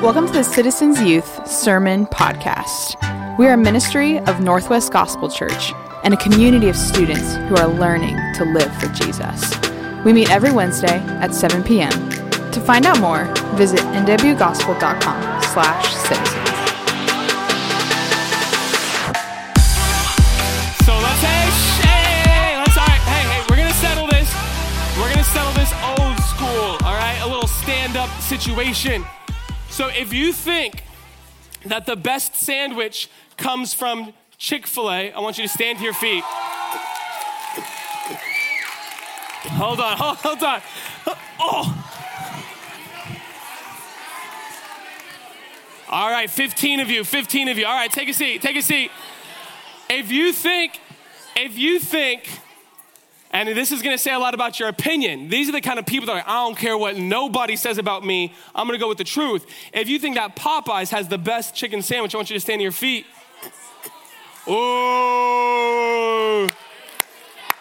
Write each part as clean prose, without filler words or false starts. Welcome to the Citizens Youth Sermon Podcast. We are a ministry of Northwest Gospel Church and a community of students who are learning to live for Jesus. We meet every Wednesday at 7 p.m. To find out more, visit nwgospel.com/citizens. So let's we're gonna settle this. We're gonna settle this old school, all right? A little stand-up situation. So if you think that the best sandwich comes from Chick-fil-A, I want you to stand to your feet. Hold on. Oh. All right, 15 of you. All right, take a seat. If you think, and this is going to say a lot about your opinion. These are the kind of people that are like, I don't care what nobody says about me. I'm going to go with the truth. If you think that Popeyes has the best chicken sandwich, I want you to stand to your feet. Ooh.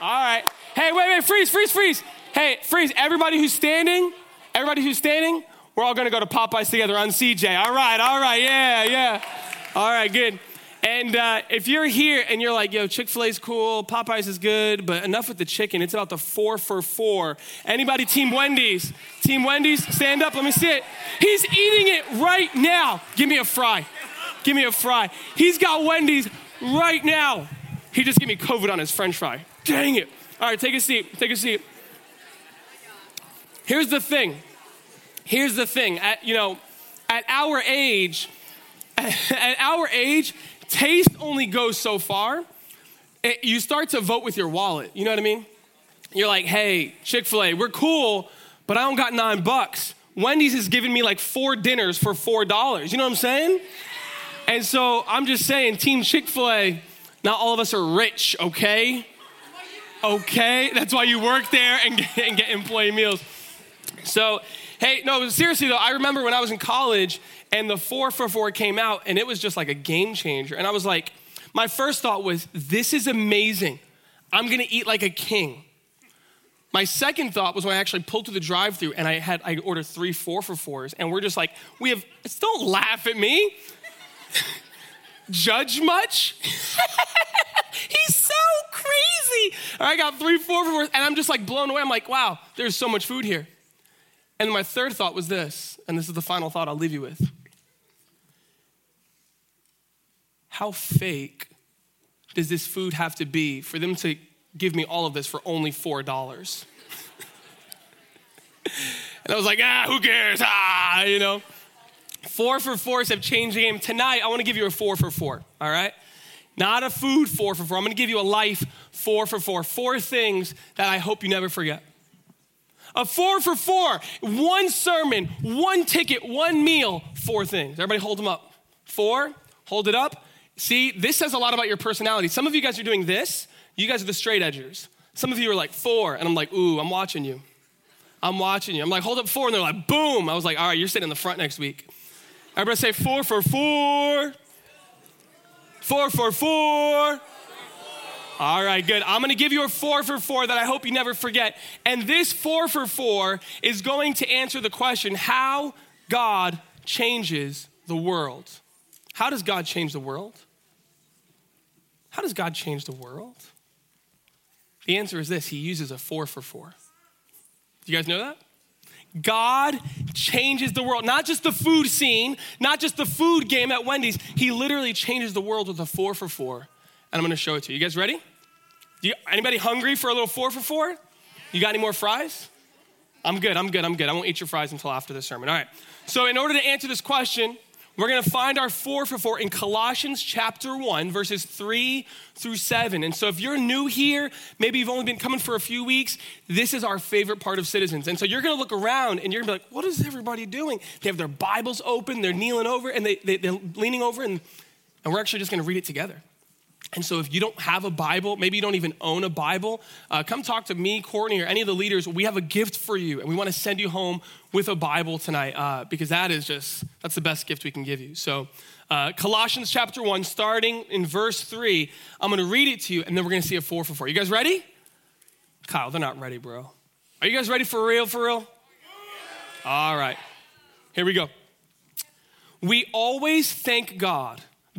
All right. Hey, wait, freeze. Hey, freeze. Everybody who's standing, we're all going to go to Popeyes together on CJ. All right. Yeah. All right, good. And if you're here and you're like, yo, Chick-fil-A's cool, Popeyes is good, but enough with the chicken. It's about the 4 for $4. Anybody team Wendy's? Team Wendy's, stand up. Let me see it. He's eating it right now. Give me a fry. He's got Wendy's right now. He just gave me COVID on his french fry. Dang it. All right, take a seat. Here's the thing. At our age, taste only goes so far. You start to vote with your wallet. You know what I mean? You're like, hey, Chick-fil-A, we're cool, but I don't got $9. Wendy's has given me like 4 dinners for $4. You know what I'm saying? And so I'm just saying, team Chick-fil-A, not all of us are rich, okay? Okay? That's why you work there and get employee meals. So, hey, no, seriously though, I remember when I was in college, and the 4 for $4 came out, and it was just like a game changer. And I was like, my first thought was, this is amazing. I'm going to eat like a king. My second thought was when I actually pulled through the drive-thru, and I ordered 3 4 for $4s, and we're just like, don't laugh at me. Judge much? He's so crazy. And I got 3 4 for $4s, and I'm just like blown away. I'm like, wow, there's so much food here. And my third thought was this, and this is the final thought I'll leave you with. How fake does this food have to be for them to give me all of this for only $4? And I was like, who cares? You know. 4 for $4s have changed the game. Tonight, I want to give you a 4 for $4, all right? Not a food 4 for $4. I'm going to give you a life 4 for $4. 4 things that I hope you never forget. A 4 for $4, 1 sermon, 1 ticket, 1 meal, 4 things. Everybody hold them up. 4, hold it up. See, this says a lot about your personality. Some of you guys are doing this. You guys are the straight edgers. Some of you are like 4, and I'm like, ooh, I'm watching you. I'm like, hold up 4, and they're like, boom. I was like, all right, you're sitting in the front next week. Everybody say 4 for $4. 4 for $4. All right, good. I'm going to give you a 4 for $4 that I hope you never forget. And this 4 for $4 is going to answer the question, how God changes the world. How does God change the world? The answer is this. He uses a 4 for $4. Do you guys know that? God changes the world. Not just the food scene, not just the food game at Wendy's. He literally changes the world with a 4 for $4. And I'm going to show it to you. You guys ready? Anybody hungry for a little 4 for $4? You got any more fries? I'm good. I won't eat your fries until after the sermon. All right. So in order to answer this question, we're going to find our 4 for $4 in Colossians chapter 1, verses 3-7. And so if you're new here, maybe you've only been coming for a few weeks, this is our favorite part of Citizens. And so you're going to look around and you're going to be like, what is everybody doing? They have their Bibles open, they're kneeling over, and they're leaning over, and we're actually just going to read it together. And so if you don't have a Bible, maybe you don't even own a Bible, come talk to me, Courtney, or any of the leaders. We have a gift for you, and we want to send you home with a Bible tonight because that's the best gift we can give you. So Colossians chapter 1, starting in verse 3, I'm going to read it to you, and then we're going to see a 4 for $4. You guys ready? Kyle, they're not ready, bro. Are you guys ready for real? All right. Here we go. We always thank God,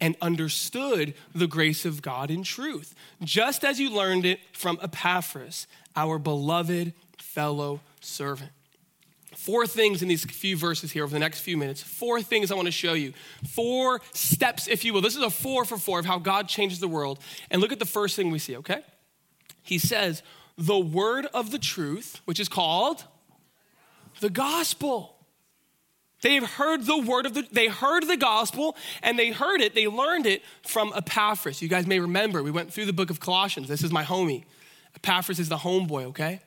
and understood the grace of God in truth, just as you learned it from Epaphras, our beloved fellow servant. Four things in these few verses here over the next few minutes. Four things I want to show you. Four steps, if you will. This is a 4 for 4 of how God changes the world. And look at the first thing we see, okay? He says, the word of the truth, which is called the gospel. They heard the gospel and they heard it, they learned it from Epaphras. You guys may remember, we went through the book of Colossians. This is my homie. Epaphras is the homeboy, okay?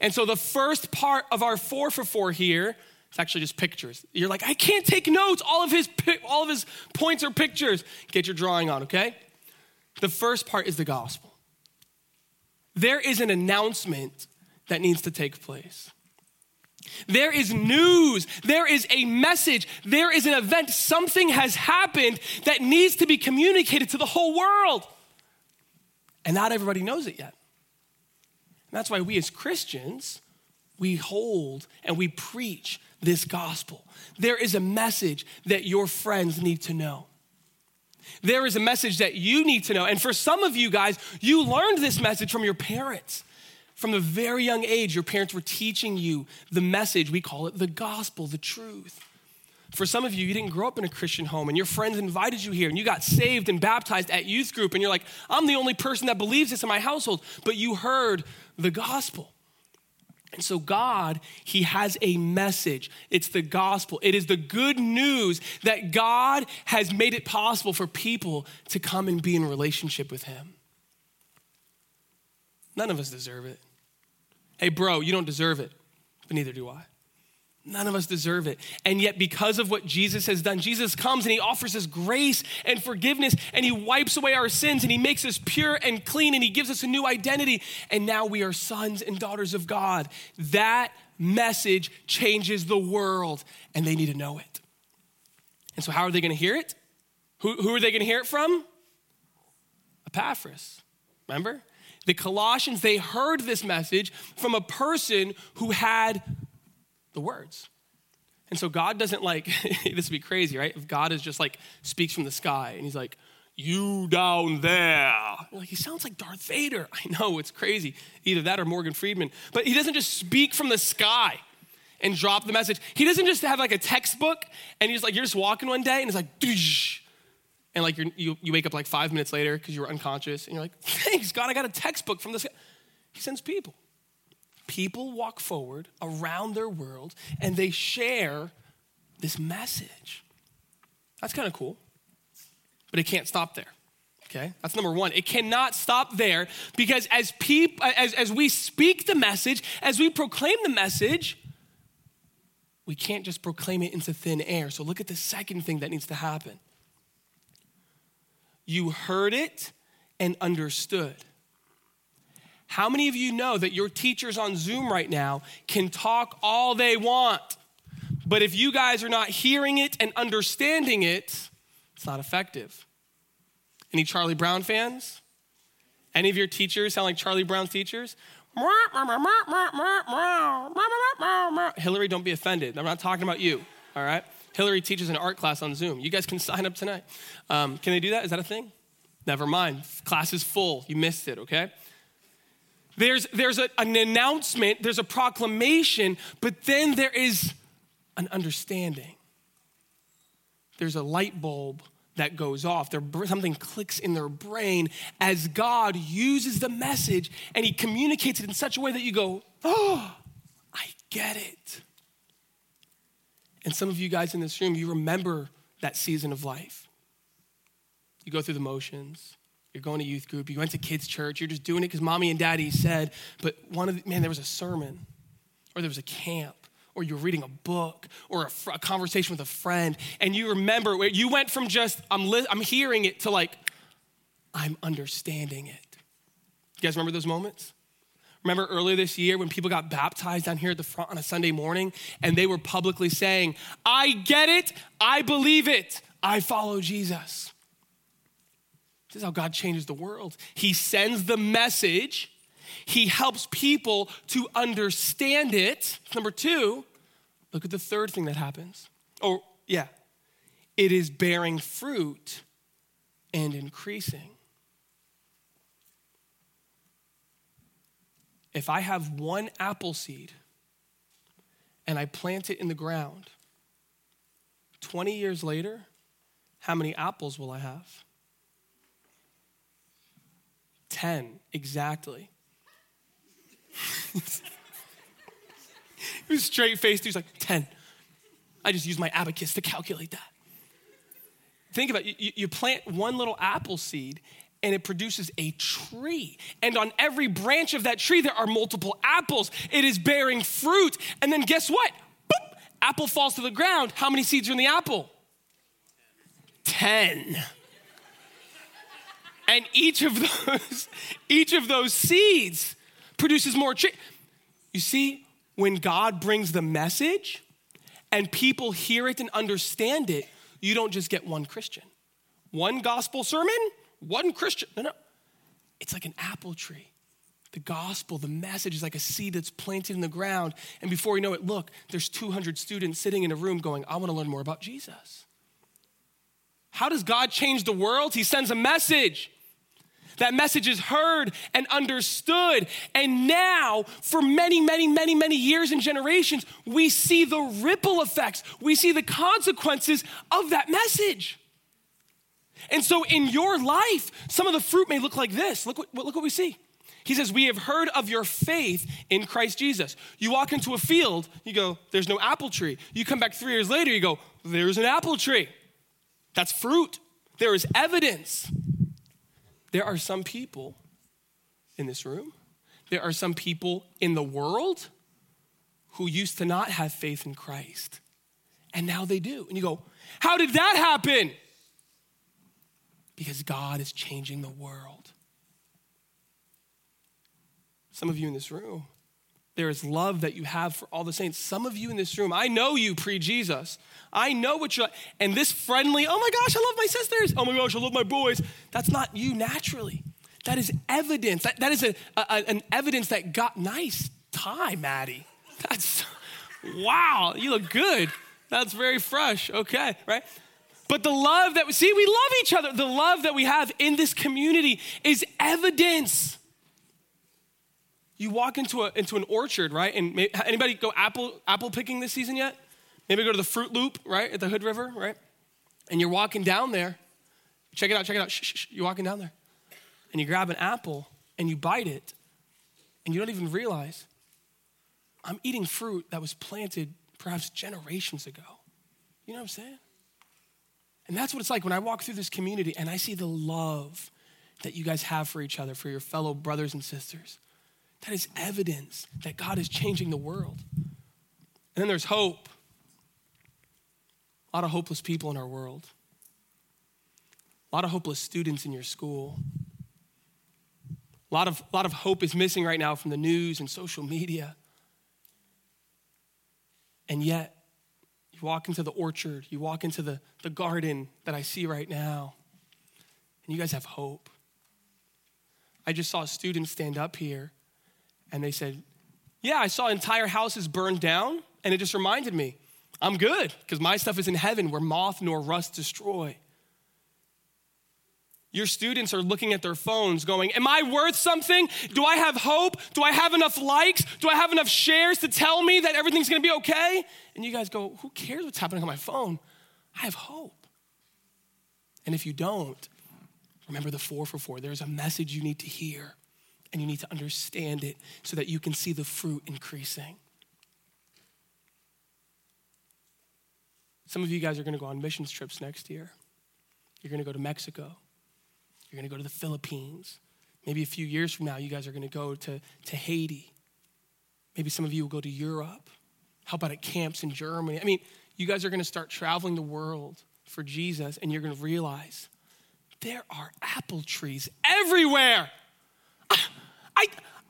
And so the first part of our 4 for 4 here, it's actually just pictures. You're like, I can't take notes. All of his points are pictures. Get your drawing on, okay? The first part is the gospel. There is an announcement that needs to take place. There is news. There is a message. There is an event. Something has happened that needs to be communicated to the whole world. And not everybody knows it yet. That's why we as Christians, we hold and we preach this gospel. There is a message that your friends need to know. There is a message that you need to know. And for some of you guys, you learned this message from your parents. From a very young age, your parents were teaching you the message. We call it the gospel, the truth. For some of you, you didn't grow up in a Christian home and your friends invited you here and you got saved and baptized at youth group and you're like, I'm the only person that believes this in my household, but you heard the gospel. And so God, he has a message. It's the gospel. It is the good news that God has made it possible for people to come and be in relationship with him. None of us deserve it. Hey, bro, you don't deserve it, but neither do I. None of us deserve it. And yet because of what Jesus has done, Jesus comes and he offers us grace and forgiveness and he wipes away our sins and he makes us pure and clean and he gives us a new identity. And now we are sons and daughters of God. That message changes the world and they need to know it. And so how are they gonna hear it? Who are they gonna hear it from? Epaphras, remember? The Colossians, they heard this message from a person who had the words. And so God doesn't like, this would be crazy, right? If God is just like, speaks from the sky and he's like, you down there. You're like, he sounds like Darth Vader. I know, it's crazy. Either that or Morgan Freeman. But he doesn't just speak from the sky and drop the message. He doesn't just have like a textbook and he's like, you're just walking one day and it's like, doosh. And like you wake up like 5 minutes later because you were unconscious and you're like, thanks God, I got a textbook from the sky. He sends people. People walk forward around their world and they share this message. That's kind of cool, but it can't stop there, okay? That's number one. It cannot stop there because as we speak the message, as we proclaim the message, we can't just proclaim it into thin air. So look at the second thing that needs to happen. You heard it and understood. How many of you know that your teachers on Zoom right now can talk all they want, but if you guys are not hearing it and understanding it, it's not effective? Any Charlie Brown fans? Any of your teachers sound like Charlie Brown's teachers? Hillary, don't be offended. I'm not talking about you, all right? Hillary teaches an art class on Zoom. You guys can sign up tonight. Can they do that? Is that a thing? Never mind. Class is full. You missed it, okay? There's an announcement, there's a proclamation, but then there is an understanding. There's a light bulb that goes off. Something clicks in their brain as God uses the message and he communicates it in such a way that you go, oh, I get it. And some of you guys in this room, you remember that season of life. You go through the motions. You're going to youth group, you went to kids' church, you're just doing it because mommy and daddy said, but there was a sermon, or there was a camp, or you're reading a book or a conversation with a friend, and you remember where you went from just, I'm hearing it to like, I'm understanding it. You guys remember those moments? Remember earlier this year when people got baptized down here at the front on a Sunday morning and they were publicly saying, I get it, I believe it, I follow Jesus. This is how God changes the world. He sends the message. He helps people to understand it. Number two, look at the third thing that happens. It is bearing fruit and increasing. If I have one apple seed and I plant it in the ground, 20 years later, how many apples will I have? 10, exactly. He was straight-faced, he was like, 10. I just used my abacus to calculate that. Think about it, you plant one little apple seed and it produces a tree. And on every branch of that tree, there are multiple apples. It is bearing fruit. And then guess what? Boop! Apple falls to the ground. How many seeds are in the apple? 10. And each of those seeds produces more tree. You see, when God brings the message and people hear it and understand it, you don't just get one Christian, one gospel sermon, one Christian. No. It's like an apple tree. The gospel, the message is like a seed that's planted in the ground. And before you know it, look, there's 200 students sitting in a room going, I want to learn more about Jesus. How does God change the world? He sends a message. That message is heard and understood. And now, for many, many, many, many years and generations, we see the ripple effects. We see the consequences of that message. And so in your life, some of the fruit may look like this. Look what we see. He says, we have heard of your faith in Christ Jesus. You walk into a field, you go, there's no apple tree. You come back 3 years later, you go, there's an apple tree. That's fruit. There is evidence. There are some people in this room. There are some people in the world who used to not have faith in Christ. And now they do. And you go, how did that happen? Because God is changing the world. Some of you in this room, there is love that you have for all the saints. Some of you in this room, I know you pre-Jesus. I know what you're like. And this friendly, oh my gosh, I love my sisters. Oh my gosh, I love my boys. That's not you naturally. That is evidence. That is an evidence that got nice tie, Maddie. That's, wow, you look good. That's very fresh. Okay, right? But the love that we love each other. The love that we have in this community is evidence. You walk into an orchard, right? And anybody go apple picking this season yet? Maybe go to the Fruit Loop, right? At the Hood River, right? And you're walking down there. Check it out. Shh. You're walking down there. And you grab an apple and you bite it. And you don't even realize, I'm eating fruit that was planted perhaps generations ago. You know what I'm saying? And that's what it's like when I walk through this community and I see the love that you guys have for each other, for your fellow brothers and sisters. That is evidence that God is changing the world. And then there's hope. A lot of hopeless people in our world. A lot of hopeless students in your school. A lot of hope is missing right now from the news and social media. And yet, walk into the orchard, you walk into the garden that I see right now, and you guys have hope. I just saw a student stand up here and they said, yeah, I saw entire houses burned down and it just reminded me, I'm good because my stuff is in heaven where moth nor rust destroy. Your students are looking at their phones going, am I worth something? Do I have hope? Do I have enough likes? Do I have enough shares to tell me that everything's gonna be okay? And you guys go, who cares what's happening on my phone? I have hope. And if you don't, remember the 4 for 4. There's a message you need to hear and you need to understand it so that you can see the fruit increasing. Some of you guys are gonna go on missions trips next year. You're gonna go to Mexico. You're gonna go to the Philippines. Maybe a few years from now, you guys are gonna go to Haiti. Maybe some of you will go to Europe. How about at camps in Germany? I mean, you guys are going to start traveling the world for Jesus, and you're going to realize there are apple trees everywhere.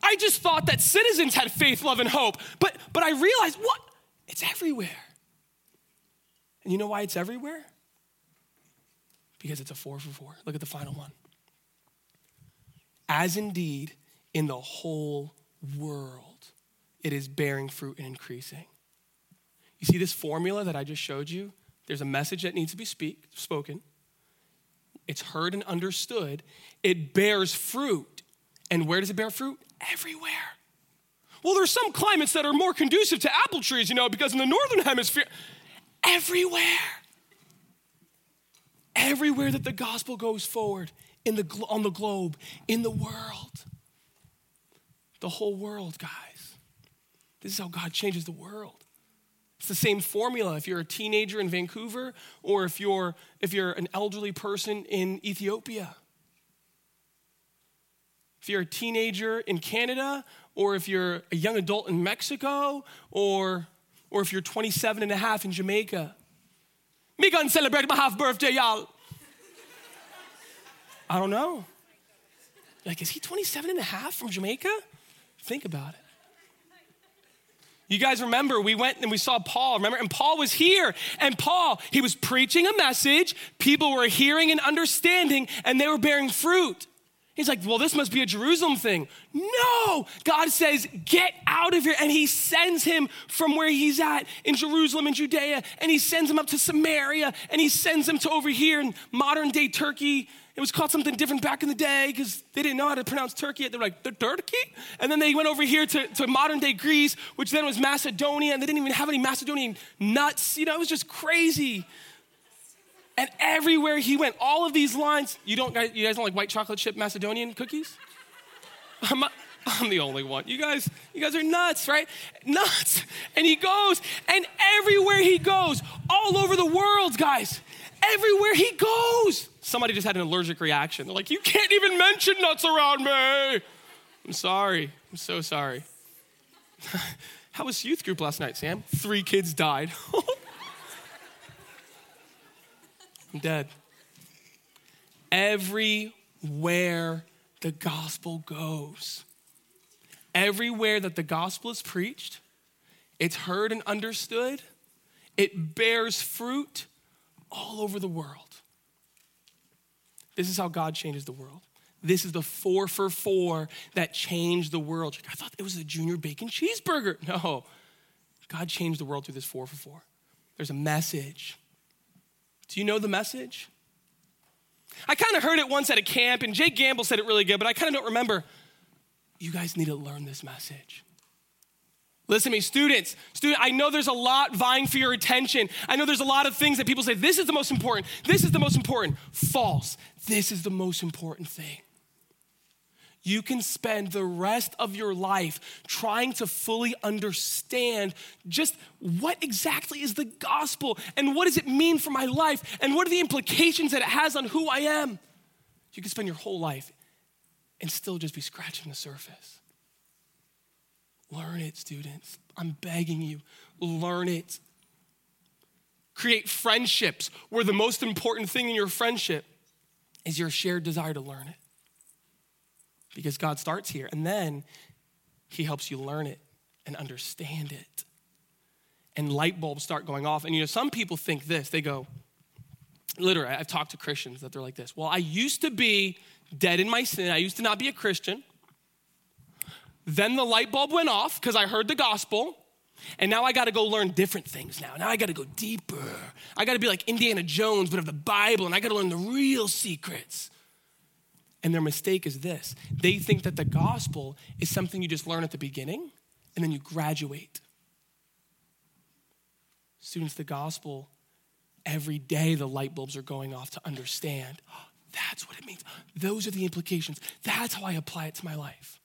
I just thought that Citizens had faith, love, and hope, but I realized, what? It's everywhere. And you know why it's everywhere? Because it's a 4 for 4. Look at the final one. As indeed in the whole world, it is bearing fruit and increasing. You see this formula that I just showed you? There's a message that needs to be spoken. It's heard and understood. It bears fruit. And where does it bear fruit? Everywhere. Well, there's some climates that are more conducive to apple trees, because in the northern hemisphere, everywhere. Everywhere that the gospel goes forward, on the globe, in the world. The whole world, guys. This is how God changes the world. It's the same formula if you're a teenager in Vancouver or if you're an elderly person in Ethiopia. If you're a teenager in Canada or if you're a young adult in Mexico or if you're 27 and a half in Jamaica. Me gonna celebrate my half birthday, y'all. I don't know. Like, is he 27 and a half from Jamaica? Think about it. You guys remember, we went and we saw Paul, remember? And Paul was here. And Paul, he was preaching a message. People were hearing and understanding, and they were bearing fruit. He's like, well, this must be a Jerusalem thing. No! God says, get out of here. And he sends him from where he's at in Jerusalem and Judea, and he sends him up to Samaria, and he sends him to over here in modern-day Turkey. It was called something different back in the day because they didn't know how to pronounce Turkey. They were like, they're Turkey? And then they went over here to modern-day Greece, which then was Macedonia, and they didn't even have any Macedonian nuts. It was just crazy. And everywhere he went, all of these lines, you guys don't like white chocolate chip Macedonian cookies? I'm the only one. You guys are nuts, right? Nuts. And he goes, and everywhere he goes, all over the world, guys, everywhere he goes. Somebody just had an allergic reaction. They're like, you can't even mention nuts around me. I'm sorry. I'm so sorry. How was youth group last night, Sam? 3 kids died. I'm dead. Everywhere the gospel goes, everywhere that the gospel is preached, it's heard and understood, it bears fruit all over the world. This is how God changes the world. This is the 4 for 4 that changed the world. I thought it was a junior bacon cheeseburger. No, God changed the world through this 4 for 4. There's a message. Do you know the message? I kind of heard it once at a camp, and Jake Gamble said it really good, but I kind of don't remember. You guys need to learn this message. Listen to me, students, I know there's a lot vying for your attention. I know there's a lot of things that people say, this is the most important. This is the most important. False. This is the most important thing. You can spend the rest of your life trying to fully understand just what exactly is the gospel and what does it mean for my life and what are the implications that it has on who I am. You can spend your whole life and still just be scratching the surface. Learn it, students. I'm begging you, learn it. Create friendships where the most important thing in your friendship is your shared desire to learn it. Because God starts here, and then he helps you learn it and understand it. And light bulbs start going off. And some people think this. They go, literally, I've talked to Christians that they're like this. Well, I used to be dead in my sin. I used to not be a Christian. Then the light bulb went off because I heard the gospel, and now I got to go learn different things now. Now I got to go deeper. I got to be like Indiana Jones, but of the Bible, and I got to learn the real secrets. And their mistake is this. They think that the gospel is something you just learn at the beginning, and then you graduate. Students, the gospel, every day the light bulbs are going off to understand. Oh, that's what it means. Those are the implications. That's how I apply it to my life.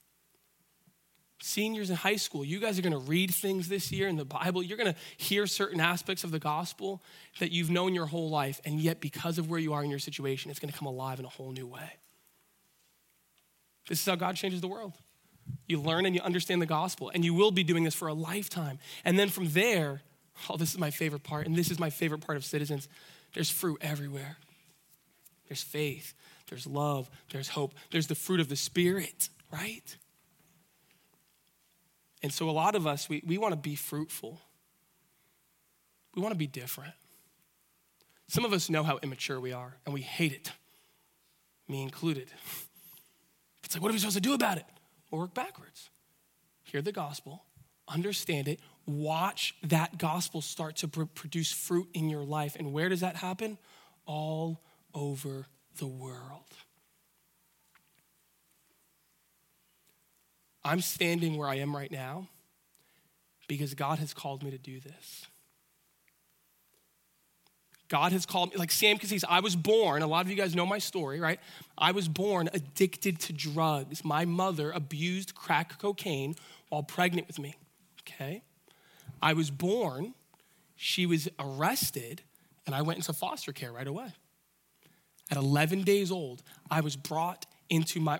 Seniors in high school, you guys are going to read things this year in the Bible. You're going to hear certain aspects of the gospel that you've known your whole life, and yet because of where you are in your situation, it's going to come alive in a whole new way. This is how God changes the world. You learn and you understand the gospel, and you will be doing this for a lifetime. And then from there, oh, this is my favorite part, and this is my favorite part of Citizens. There's fruit everywhere. There's faith, there's love, there's hope, there's the fruit of the Spirit, right? And so a lot of us, we want to be fruitful. We want to be different. Some of us know how immature we are, and we hate it, me included. It's like, what are we supposed to do about it? We'll work backwards. Hear the gospel, understand it, watch that gospel start to produce fruit in your life. And where does that happen? All over the world. I'm standing where I am right now because God has called me to do this. God has called me, like Sam Cassis, I was born, a lot of you guys know my story, right? I was born addicted to drugs. My mother abused crack cocaine while pregnant with me, okay? I was born, she was arrested, and I went into foster care right away. At 11 days old, I was brought into my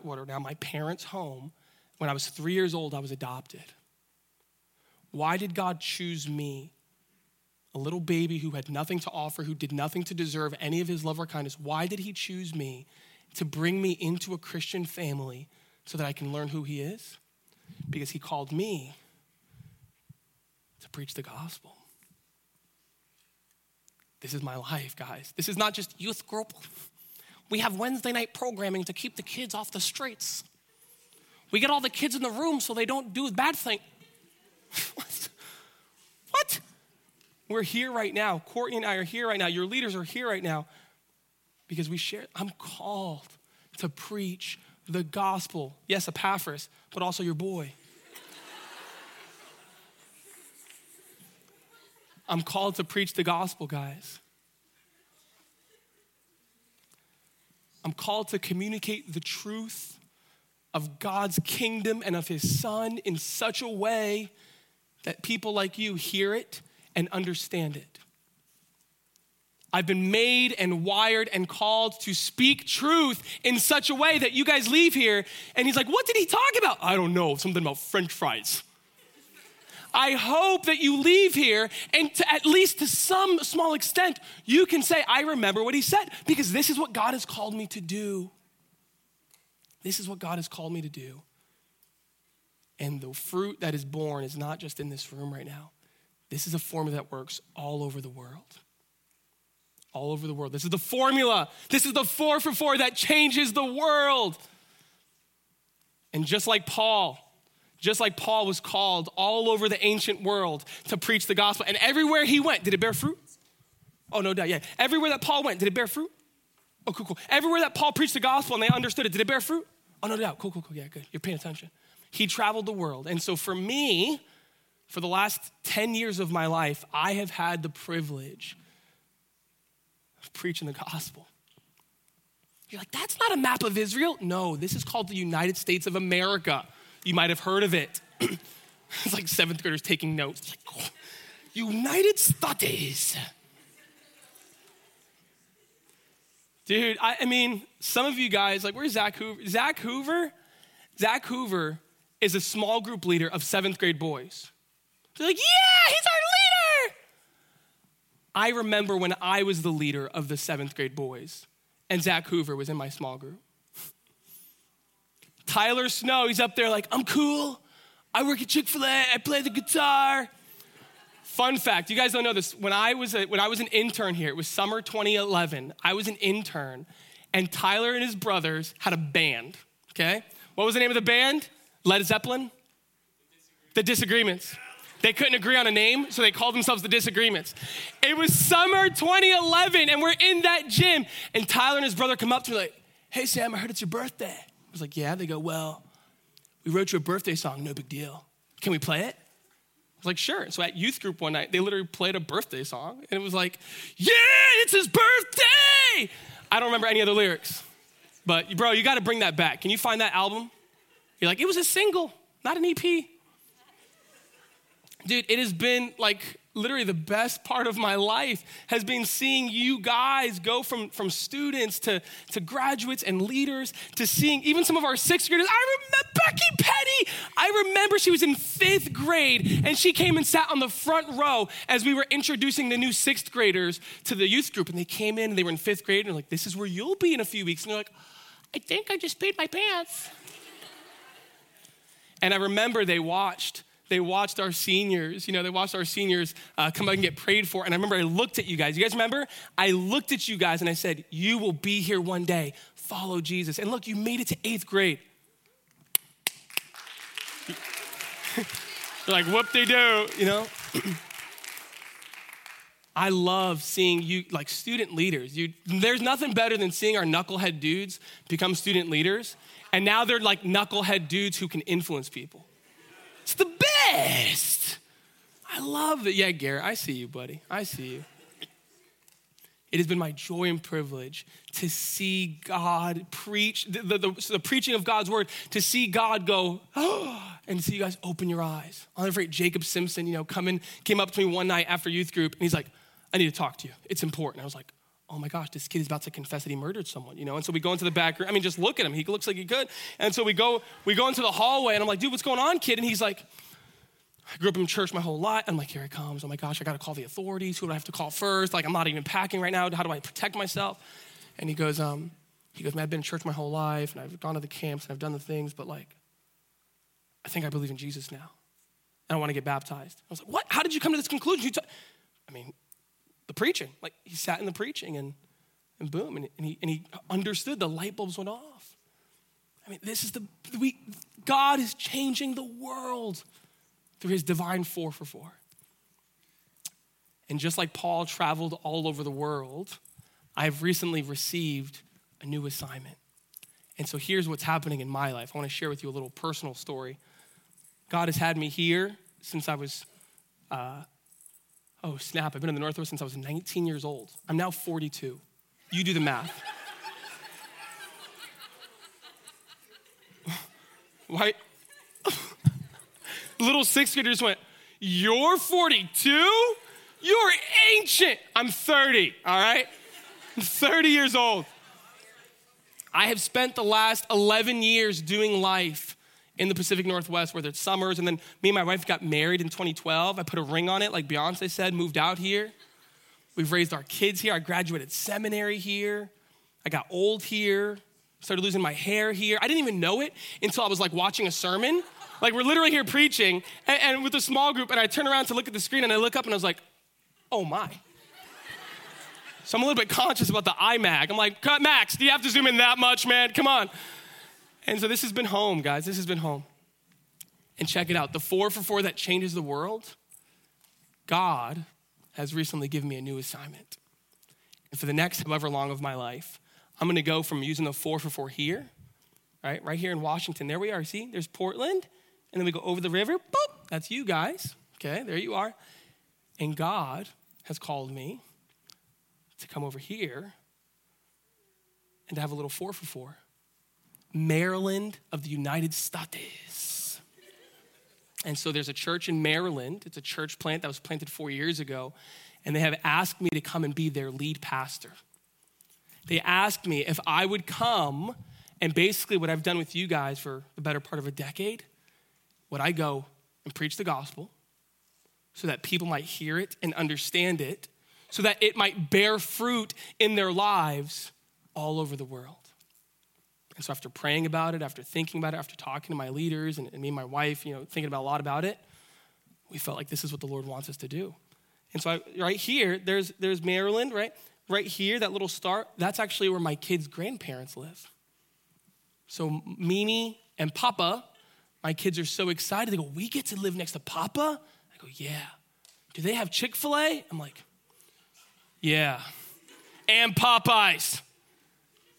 parents' home. When I was 3 years old, I was adopted. Why did God choose me? A little baby who had nothing to offer, who did nothing to deserve any of his love or kindness. Why did he choose me to bring me into a Christian family so that I can learn who he is? Because he called me to preach the gospel. This is my life, guys. This is not just youth group. We have Wednesday night programming to keep the kids off the streets. We get all the kids in the room so they don't do bad thing. What? We're here right now. Courtney and I are here right now. Your leaders are here right now because we share. I'm called to preach the gospel. Yes, Epaphras, but also your boy. I'm called to preach the gospel, guys. I'm called to communicate the truth of God's kingdom and of his son in such a way that people like you hear it and understand it. I've been made and wired and called to speak truth in such a way that you guys leave here and he's like, what did he talk about? I don't know, something about French fries. I hope that you leave here and at least to some small extent, you can say, I remember what he said, because this is what God has called me to do. This is what God has called me to do. And the fruit that is born is not just in this room right now. This is a formula that works all over the world. All over the world. This is the formula. This is the 4 for 4 that changes the world. And just like Paul was called all over the ancient world to preach the gospel. And everywhere he went, did it bear fruit? Oh, no doubt, yeah. Everywhere that Paul went, did it bear fruit? Oh, cool. Everywhere that Paul preached the gospel and they understood it, did it bear fruit? Oh, no doubt. Cool. Yeah, good. You're paying attention. He traveled the world. And so for me, for the last 10 years of my life, I have had the privilege of preaching the gospel. You're like, that's not a map of Israel. No, this is called the United States of America. You might have heard of it. It's like seventh graders taking notes. It's like, oh, United States. Dude, I mean, some of you guys, like, where's Zach Hoover? Zach Hoover is a small group leader of seventh grade boys. They're like, yeah, he's our leader. I remember when I was the leader of the seventh grade boys, and Zach Hoover was in my small group. Tyler Snow, he's up there like, I'm cool. I work at Chick-fil-A. I play the guitar. Fun fact, you guys don't know this. When I was an intern here, it was summer 2011. I was an intern, and Tyler and his brothers had a band, okay? What was the name of the band? Led Zeppelin? The Disagreements. They couldn't agree on a name, so they called themselves The Disagreements. It was summer 2011, and we're in that gym, and Tyler and his brother come up to me like, hey, Sam, I heard it's your birthday. I was like, yeah. They go, well, we wrote you a birthday song, no big deal. Can we play it? I was like, sure. So at youth group one night, they literally played a birthday song. And it was like, yeah, it's his birthday. I don't remember any other lyrics. But bro, you got to bring that back. Can you find that album? You're like, it was a single, not an EP. Dude, it has been like literally the best part of my life has been seeing you guys go from students to graduates and leaders to seeing even some of our sixth graders. I remember Becky Petty. I remember she was in fifth grade and she came and sat on the front row as we were introducing the new sixth graders to the youth group. And they came in and they were in fifth grade and they're like, this is where you'll be in a few weeks. And they're like, I think I just peed my pants. And I remember they watched our seniors, come up and get prayed for. And I remember I looked at you guys. You guys remember? I looked at you guys and I said, you will be here one day. Follow Jesus. And look, you made it to eighth grade. You're like, whoop-de-doo, I love seeing you, like student leaders. There's nothing better than seeing our knucklehead dudes become student leaders. And now they're like knucklehead dudes who can influence people. It's the best. I love it. Yeah, Garrett, I see you, buddy. I see you. It has been my joy and privilege to see God preach, the preaching of God's word, to see God go, oh, and see you guys open your eyes. I'll never forget Jacob Simpson, came up to me one night after youth group, and he's like, I need to talk to you. It's important. I was like, oh my gosh, this kid is about to confess that he murdered someone, And so we go into the back room. I mean, just look at him. He looks like he could. And so we go into the hallway and I'm like, dude, what's going on, kid? And he's like, I grew up in church my whole life. I'm like, here it comes. Oh my gosh, I got to call the authorities. Who do I have to call first? Like, I'm not even packing right now. How do I protect myself? And he goes, man, I've been in church my whole life and I've gone to the camps and I've done the things, but like, I think I believe in Jesus now. And I want to get baptized. I was like, what? How did you come to this conclusion? The preaching, like he sat in the preaching and boom, and he understood. The light bulbs went off. I mean, this is God is changing the world through his divine 4 for 4. And just like Paul traveled all over the world, I've recently received a new assignment. And so here's what's happening in my life. I want to share with you a little personal story. God has had me here since I was, I've been in the Northwest since I was 19 years old. I'm now 42. You do the math. Why? Little sixth grader just went, you're 42? You're ancient. I'm 30, all right? I'm 30 years old. I have spent the last 11 years doing life in the Pacific Northwest, where there's summers, and then me and my wife got married in 2012. I put a ring on it, like Beyonce said, moved out here. We've raised our kids here. I graduated seminary here. I got old here, started losing my hair here. I didn't even know it until I was like watching a sermon. Like we're literally here preaching and with a small group, and I turn around to look at the screen and I look up and I was like, oh my. So I'm a little bit conscious about the iMac. I'm like, Max, do you have to zoom in that much, man? Come on. And so this has been home, guys. This has been home. And check it out. The 4 for 4 that changes the world, God has recently given me a new assignment. And for the next however long of my life, I'm going to go from using the 4 for 4 here, right here in Washington. There we are. See, there's Portland. And then we go over the river. Boop. That's you guys. Okay, there you are. And God has called me to come over here and to have a little 4 for 4. Maryland of the United States. And so there's a church in Maryland. It's a church plant that was planted 4 years ago. And they have asked me to come and be their lead pastor. They asked me if I would come, and basically what I've done with you guys for the better part of a decade, would I go and preach the gospel so that people might hear it and understand it, so that it might bear fruit in their lives all over the world. And so after praying about it, after thinking about it, after talking to my leaders and me and my wife, thinking about a lot about it, we felt like this is what the Lord wants us to do. And so right here, there's Maryland, right? Right here, that little star, that's actually where my kids' grandparents live. So Mimi and Papa, my kids are so excited. They go, we get to live next to Papa? I go, yeah. Do they have Chick-fil-A? I'm like, yeah. And Popeyes.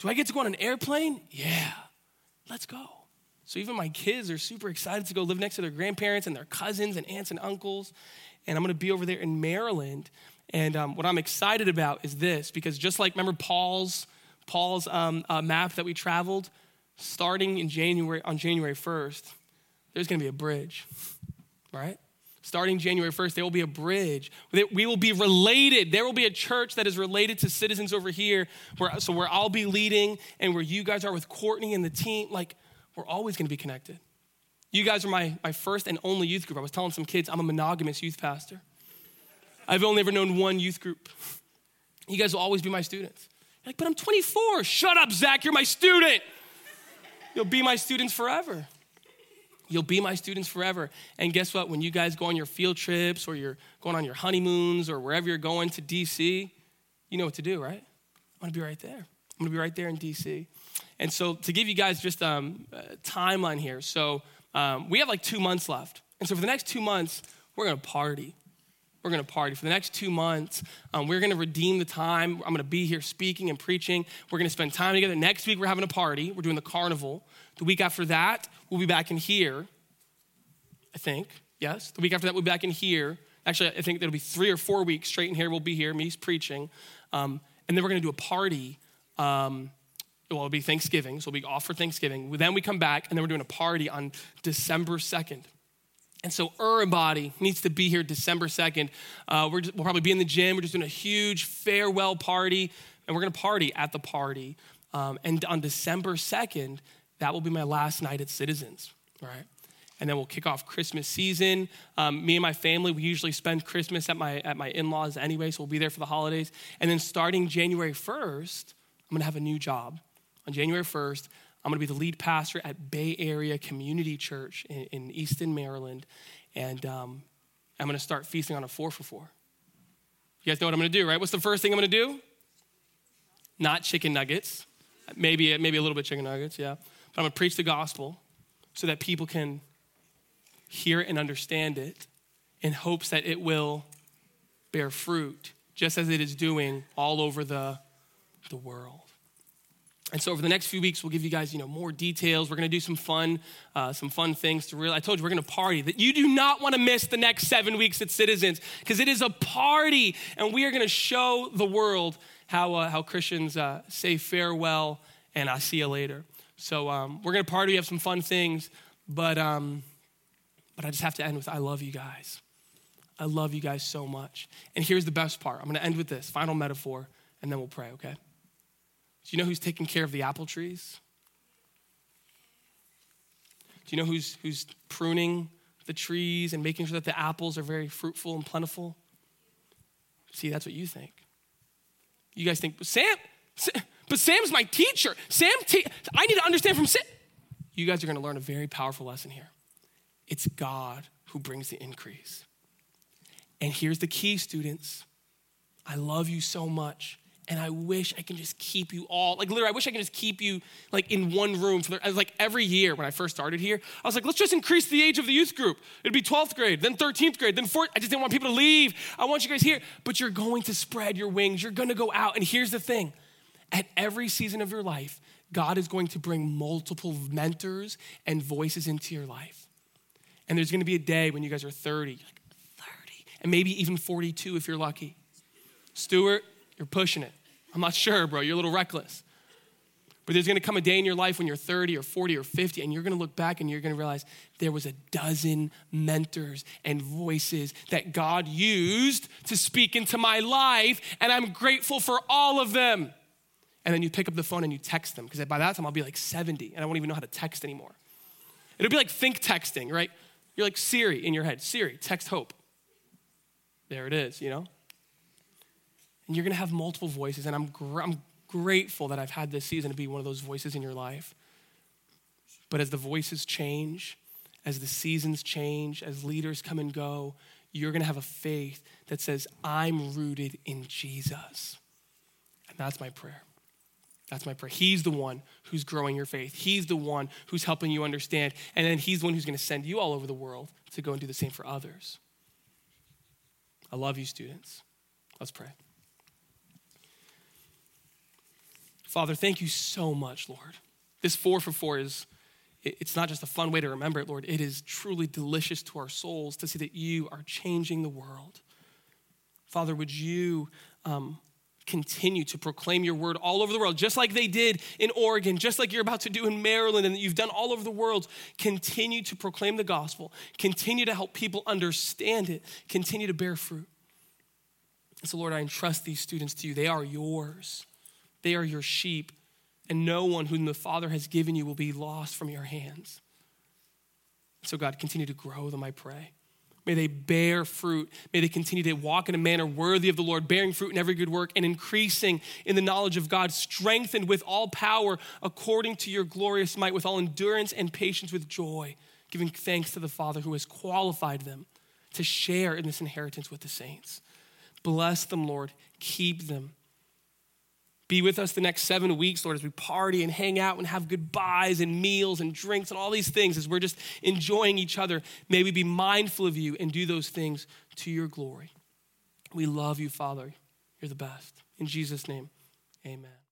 Do I get to go on an airplane? Yeah, let's go. So even my kids are super excited to go live next to their grandparents and their cousins and aunts and uncles. And I'm gonna be over there in Maryland. And what I'm excited about is this, because just like, remember Paul's map that we traveled, starting on January 1st, there's gonna be a bridge, right? Starting January 1st, there will be a bridge. We will be related. There will be a church that is related to Citizens over here, where I'll be leading and where you guys are with Courtney and the team. Like, we're always going to be connected. You guys are my first and only youth group. I was telling some kids, I'm a monogamous youth pastor. I've only ever known one youth group. You guys will always be my students. You're like, but I'm 24. Shut up, Zach, you're my student. You'll be my students forever. You'll be my students forever. And guess what? When you guys go on your field trips or you're going on your honeymoons or wherever you're going to DC, you know what to do, right? I'm gonna be right there. I'm gonna be right there in DC. And so to give you guys just a timeline here. So we have like 2 months left. And so for the next 2 months, we're gonna party. We're gonna party. For the next 2 months, we're gonna redeem the time. I'm gonna be here speaking and preaching. We're gonna spend time together. Next week, we're having a party. We're doing the carnival. The week after that, we'll be back in here, I think. Yes, the week after that, we'll be back in here. Actually, I think there'll be 3 or 4 weeks straight in here. We'll be here, me's preaching. And then we're gonna do a party. Well, it'll be Thanksgiving, so we'll be off for Thanksgiving. Then we come back, and then we're doing a party on December 2nd. And so everybody needs to be here December 2nd. We'll probably be in the gym. We're just doing a huge farewell party, and we're gonna party at the party. And on December 2nd, that will be my last night at Citizens, right? And then we'll kick off Christmas season. Me and my family, we usually spend Christmas at my in-laws anyway, so we'll be there for the holidays. And then starting January 1st, I'm gonna have a new job. On January 1st, I'm gonna be the lead pastor at Bay Area Community Church in Easton, Maryland. And I'm gonna start feasting on a 4 for $4. You guys know what I'm gonna do, right? What's the first thing I'm gonna do? Not chicken nuggets. Maybe a little bit chicken nuggets, yeah. But I'm gonna preach the gospel so that people can hear it and understand it in hopes that it will bear fruit, just as it is doing all over the world. And so over the next few weeks, we'll give you guys, more details. We're gonna do some fun things to realize. I told you, we're gonna party. That you do not wanna miss the next 7 weeks at Citizens, because it is a party, and we are gonna show the world how Christians say farewell and I'll see you later. So we're gonna party, we have some fun things, but I just have to end with, I love you guys. I love you guys so much. And here's the best part. I'm gonna end with this final metaphor, and then we'll pray, okay? Do you know who's taking care of the apple trees? Do you know who's pruning the trees and making sure that the apples are very fruitful and plentiful? See, that's what you think. You guys think, but Sam's my teacher. I need to understand from Sam. You guys are gonna learn a very powerful lesson here. It's God who brings the increase. And here's the key, students. I love you so much. And I wish I can just keep you all, I wish I can just keep you in one room. Every year when I first started here, I was like, let's just increase the age of the youth group. It'd be 12th grade, then 13th grade, then 14th. I just didn't want people to leave. I want you guys here. But you're going to spread your wings. You're gonna go out. And here's the thing. At every season of your life, God is going to bring multiple mentors and voices into your life. And there's gonna be a day when you guys are 30, and maybe even 42 if you're lucky. Stuart, you're pushing it. I'm not sure, bro, you're a little reckless. But there's gonna come a day in your life when you're 30 or 40 or 50, and you're gonna look back and you're gonna realize there was a dozen mentors and voices that God used to speak into my life, and I'm grateful for all of them. And then you pick up the phone and you text them, because by that time I'll be 70, and I won't even know how to text anymore. It'll be like think texting, right? You're like Siri in your head. Siri, text hope. There it is, And you're gonna have multiple voices, and I'm grateful that I've had this season to be one of those voices in your life. But as the voices change, as the seasons change, as leaders come and go, you're gonna have a faith that says, I'm rooted in Jesus. And that's my prayer. That's my prayer. He's the one who's growing your faith. He's the one who's helping you understand. And then he's the one who's gonna send you all over the world to go and do the same for others. I love you, students. Let's pray. Father, thank you so much, Lord. This 4 for $4 it's not just a fun way to remember it, Lord. It is truly delicious to our souls to see that you are changing the world. Father, would you continue to proclaim your word all over the world, just like they did in Oregon, just like you're about to do in Maryland and that you've done all over the world. Continue to proclaim the gospel. Continue to help people understand it. Continue to bear fruit. And so, Lord, I entrust these students to you. They are yours. They are your sheep. And no one whom the Father has given you will be lost from your hands. So, God, continue to grow them, I pray. May they bear fruit. May they continue to walk in a manner worthy of the Lord, bearing fruit in every good work and increasing in the knowledge of God, strengthened with all power according to your glorious might, with all endurance and patience with joy, giving thanks to the Father who has qualified them to share in this inheritance with the saints. Bless them, Lord. Keep them. Be with us the next 7 weeks, Lord, as we party and hang out and have goodbyes and meals and drinks and all these things, as we're just enjoying each other. May we be mindful of you and do those things to your glory. We love you, Father. You're the best. In Jesus' name, amen.